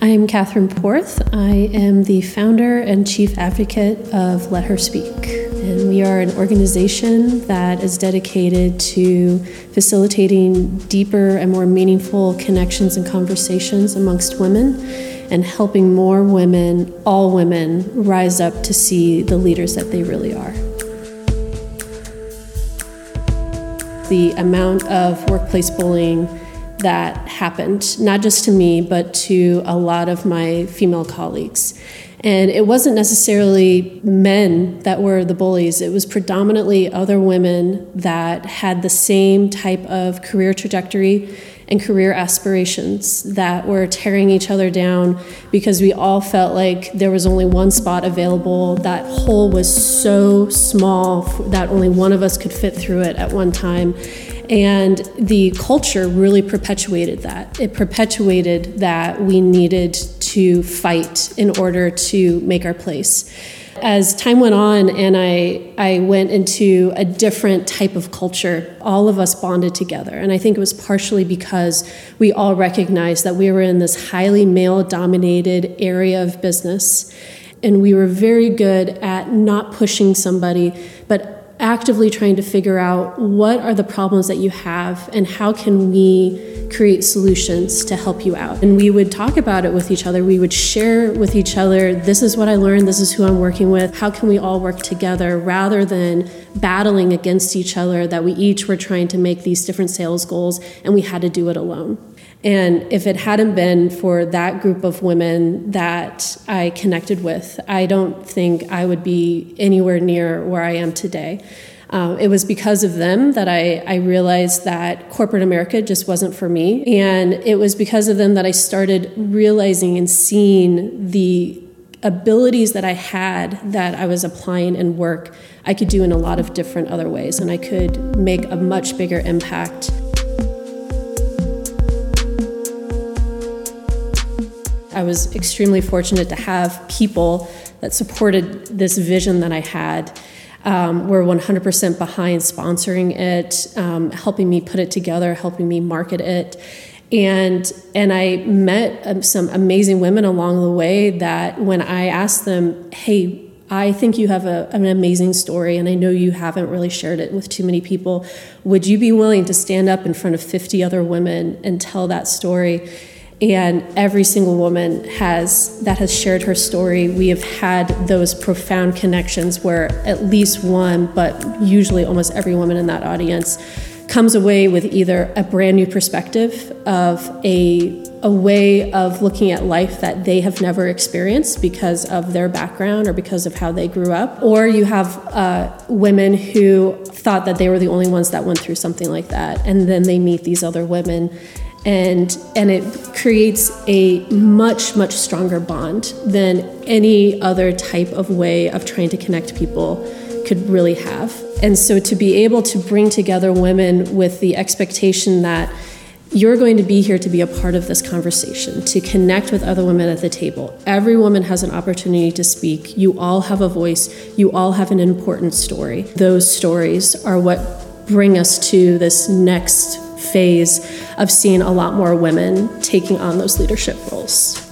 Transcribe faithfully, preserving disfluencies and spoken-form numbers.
I am Catherine Porth. I am the founder and chief advocate of Let Her Speak. And we are an organization that is dedicated to facilitating deeper and more meaningful connections and conversations amongst women and helping more women, all women, rise up to see the leaders that they really are. The amount of workplace bullying that happened, not just to me, but to a lot of my female colleagues. And it wasn't necessarily men that were the bullies. It was predominantly other women that had the same type of career trajectory and career aspirations that were tearing each other down because we all felt like there was only one spot available. That hole was so small that only one of us could fit through it at one time. And the culture really perpetuated that. It perpetuated that we needed to fight in order to make our place. As time went on and I, I went into a different type of culture, all of us bonded together. And I think it was partially because we all recognized that we were in this highly male-dominated area of business. And we were very good at not pushing somebody, but actively trying to figure out what are the problems that you have and how can we create solutions to help you out. And we would talk about it with each other. We would share with each other, this is what I learned, this is who I'm working with, how can we all work together, rather than battling against each other that we each were trying to make these different sales goals and we had to do it alone. And if it hadn't been for that group of women that I connected with, I don't think I would be anywhere near where I am today. Um, it was because of them that I, I realized that corporate America just wasn't for me. And it was because of them that I started realizing and seeing the abilities that I had that I was applying in work, I could do in a lot of different other ways, and I could make a much bigger impact. I was extremely fortunate to have people that supported this vision that I had, um, were one hundred percent behind sponsoring it, um, helping me put it together, helping me market it. And and I met some amazing women along the way that when I asked them, hey, I think you have a, an amazing story, and I know you haven't really shared it with too many people. Would you be willing to stand up in front of fifty other women and tell that story? And every single woman has that has shared her story. We have had those profound connections where at least one, but usually almost every woman in that audience comes away with either a brand new perspective of a, a way of looking at life that they have never experienced because of their background or because of how they grew up. Or you have uh, women who thought that they were the only ones that went through something like that, and then they meet these other women. And and it creates a much, much stronger bond than any other type of way of trying to connect people could really have. And so to be able to bring together women with the expectation that you're going to be here to be a part of this conversation, to connect with other women at the table. Every woman has an opportunity to speak. You all have a voice. You all have an important story. Those stories are what bring us to this next phase of seeing a lot more women taking on those leadership roles.